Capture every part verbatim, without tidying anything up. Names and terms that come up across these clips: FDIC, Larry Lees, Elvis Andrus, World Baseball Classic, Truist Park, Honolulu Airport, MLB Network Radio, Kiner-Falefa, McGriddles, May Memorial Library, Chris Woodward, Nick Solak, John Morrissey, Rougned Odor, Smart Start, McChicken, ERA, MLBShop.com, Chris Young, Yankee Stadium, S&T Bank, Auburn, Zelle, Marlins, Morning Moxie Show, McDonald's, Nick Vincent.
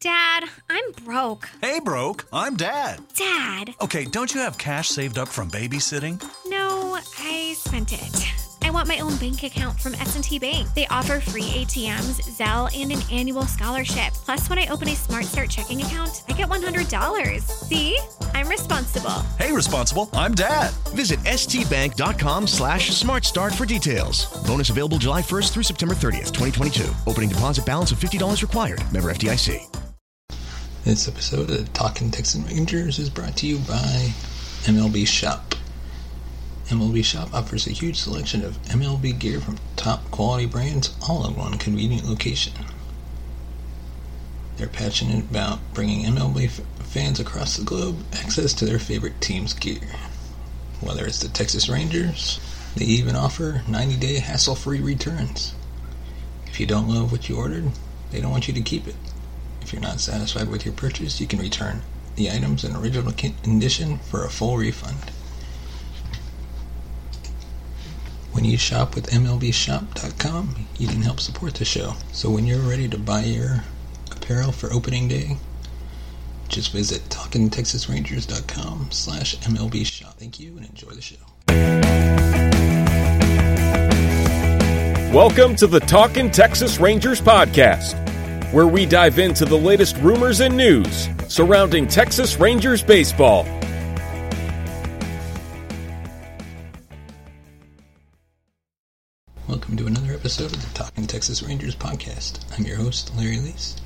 Dad, I'm broke. Hey, broke. I'm Dad. Dad. Okay, don't you have cash saved up from babysitting? No, I spent it. I want my own bank account from S and T Bank. They offer free A T Ms, Zelle, and an annual scholarship. Plus, when I open a Smart Start checking account, I get one hundred dollars. See? I'm responsible. Hey, responsible. I'm Dad. Visit stbank.com slash smartstart for details. Bonus available July first through September thirtieth, twenty twenty-two. Opening deposit balance of fifty dollars required. Member F D I C. This episode of Talking Texas Rangers is brought to you by M L B Shop. M L B Shop offers a huge selection of M L B gear from top quality brands, all in one convenient location. They're passionate about bringing M L B f- fans across the globe access to their favorite team's gear. Whether it's the Texas Rangers, they even offer ninety-day hassle-free returns. If you don't love what you ordered, they don't want you to keep it. If you're not satisfied with your purchase, you can return the items in original condition for a full refund. When you shop with M L B shop dot com, you can help support the show. So when you're ready to buy your apparel for opening day, just visit talkingtexasrangers.com slash MLBshop. Thank you and enjoy the show. Welcome to the Talkin' Texas Rangers podcast, where we dive into the latest rumors and news surrounding Texas Rangers baseball. Welcome to another episode of the Talking Texas Rangers podcast. I'm your host, Larry Lees.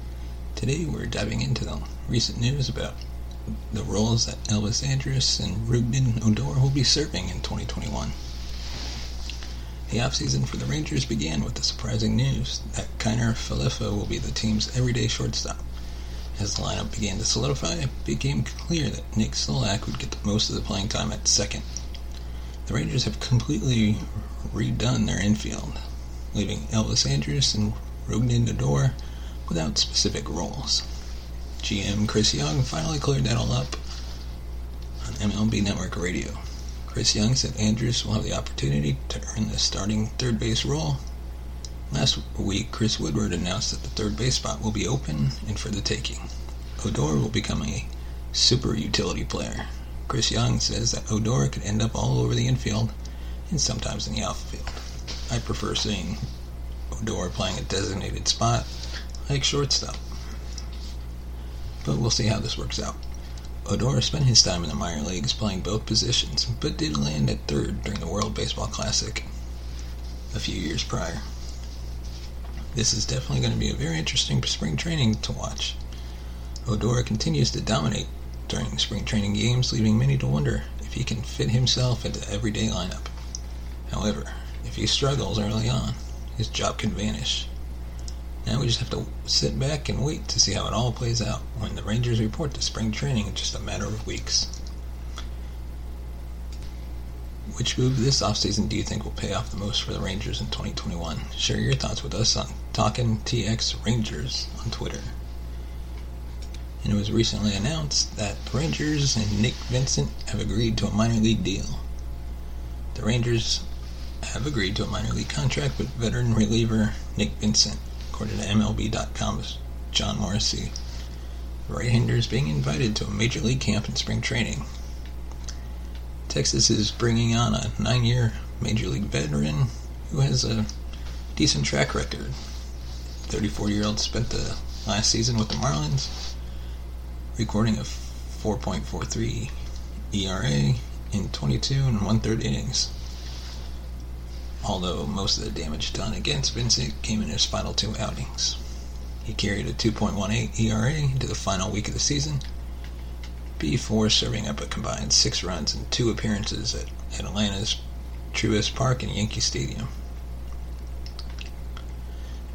Today we're diving into the recent news about the roles that Elvis Andrus and Rougned Odor will be serving in twenty twenty-one. The offseason for the Rangers began with the surprising news that Kiner-Falefa will be the team's everyday shortstop. As the lineup began to solidify, it became clear that Nick Solak would get the most of the playing time at second. The Rangers have completely redone their infield, leaving Elvis Andrus and Rougned Odor without specific roles. G M Chris Young finally cleared that all up on M L B Network Radio. Chris Young said Andrus will have the opportunity to earn the starting third base role. Last week, Chris Woodward announced that the third base spot will be open and for the taking. Odor will become a super utility player. Chris Young says that Odor could end up all over the infield and sometimes in the outfield. I prefer seeing Odor playing a designated spot, like shortstop. But we'll see how this works out. Odor spent his time in the minor leagues playing both positions, but did land at third during the World Baseball Classic a few years prior. This is definitely going to be a very interesting spring training to watch. Odor continues to dominate during spring training games, leaving many to wonder if he can fit himself into the everyday lineup. However, if he struggles early on, his job could vanish. Now we just have to sit back and wait to see how it all plays out when the Rangers report to spring training in just a matter of weeks. Which move this offseason do you think will pay off the most for the Rangers in twenty twenty-one? Share your thoughts with us on TalkinTXRangers on Twitter. And it was recently announced that the Rangers and Nick Vincent have agreed to a minor league deal. The Rangers have agreed to a minor league contract with veteran reliever Nick Vincent, according to M L B dot com's John Morrissey. The right-hander is being invited to a major league camp in spring training. Texas is bringing on a nine-year major league veteran who has a decent track record. The thirty-four-year-old spent the last season with the Marlins, recording a four point four three E R A in twenty-two and one-third innings. Although most of the damage done against Vincent came in his final two outings. He carried a two point one eight E R A into the final week of the season, before serving up a combined six runs in two appearances at Atlanta's Truist Park and Yankee Stadium.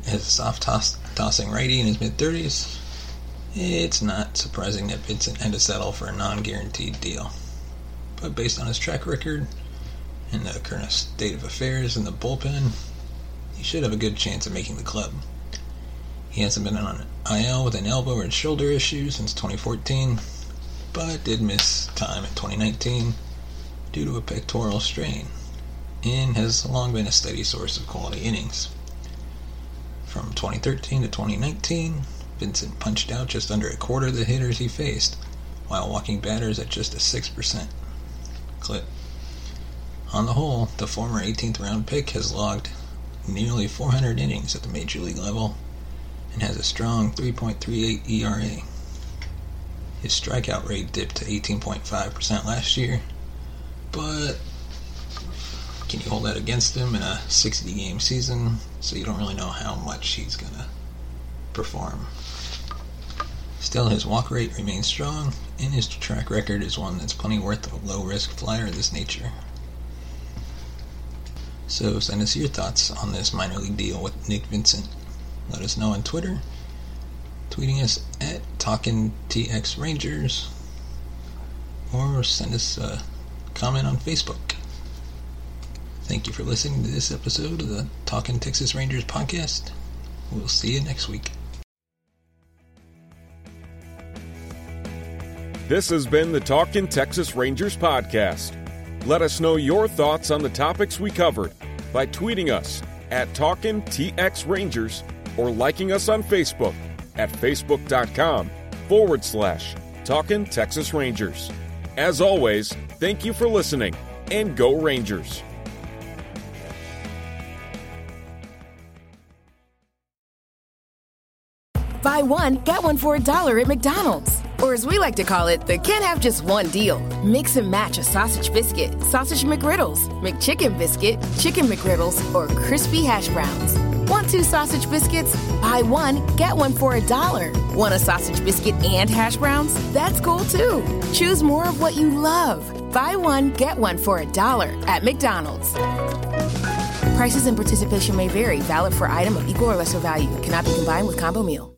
As a soft toss- tossing righty in his mid-thirties, it's not surprising that Vincent had to settle for a non-guaranteed deal. But based on his track record, and the current state of affairs in the bullpen, he should have a good chance of making the club. He hasn't been on I L with an elbow or shoulder issue since twenty fourteen, but did miss time in twenty nineteen due to a pectoral strain, and has long been a steady source of quality innings. From twenty thirteen to twenty nineteen, Vincent punched out just under a quarter of the hitters he faced, while walking batters at just a six percent clip. On the whole, the former eighteenth round pick has logged nearly four hundred innings at the Major League level and has a strong three point three eight E R A. His strikeout rate dipped to eighteen point five percent last year, but can you hold that against him in a sixty-game season? So you don't really know how much he's going to perform. Still, his walk rate remains strong, and his track record is one that's plenty worth of a low-risk flyer of this nature. So send us your thoughts on this minor league deal with Nick Vincent. Let us know on Twitter, tweeting us at TalkinTXRangers, or send us a comment on Facebook. Thank you for listening to this episode of the Talkin' Texas Rangers podcast. We'll see you next week. This has been the Talkin' Texas Rangers podcast. Let us know your thoughts on the topics we covered by tweeting us at Talkin' T X Rangers or liking us on Facebook at facebook.com forward slash Talkin' Texas Rangers. As always, thank you for listening, and go Rangers. Buy one, get one for a dollar at McDonald's. Or as we like to call it, the can't have just one deal. Mix and match a sausage biscuit, sausage McGriddles, McChicken biscuit, chicken McGriddles, or crispy hash browns. Want two sausage biscuits? Buy one, get one for a dollar. Want a sausage biscuit and hash browns? That's cool too. Choose more of what you love. Buy one, get one for a dollar at McDonald's. Prices and participation may vary. Valid for item of equal or lesser value. Cannot be combined with combo meal.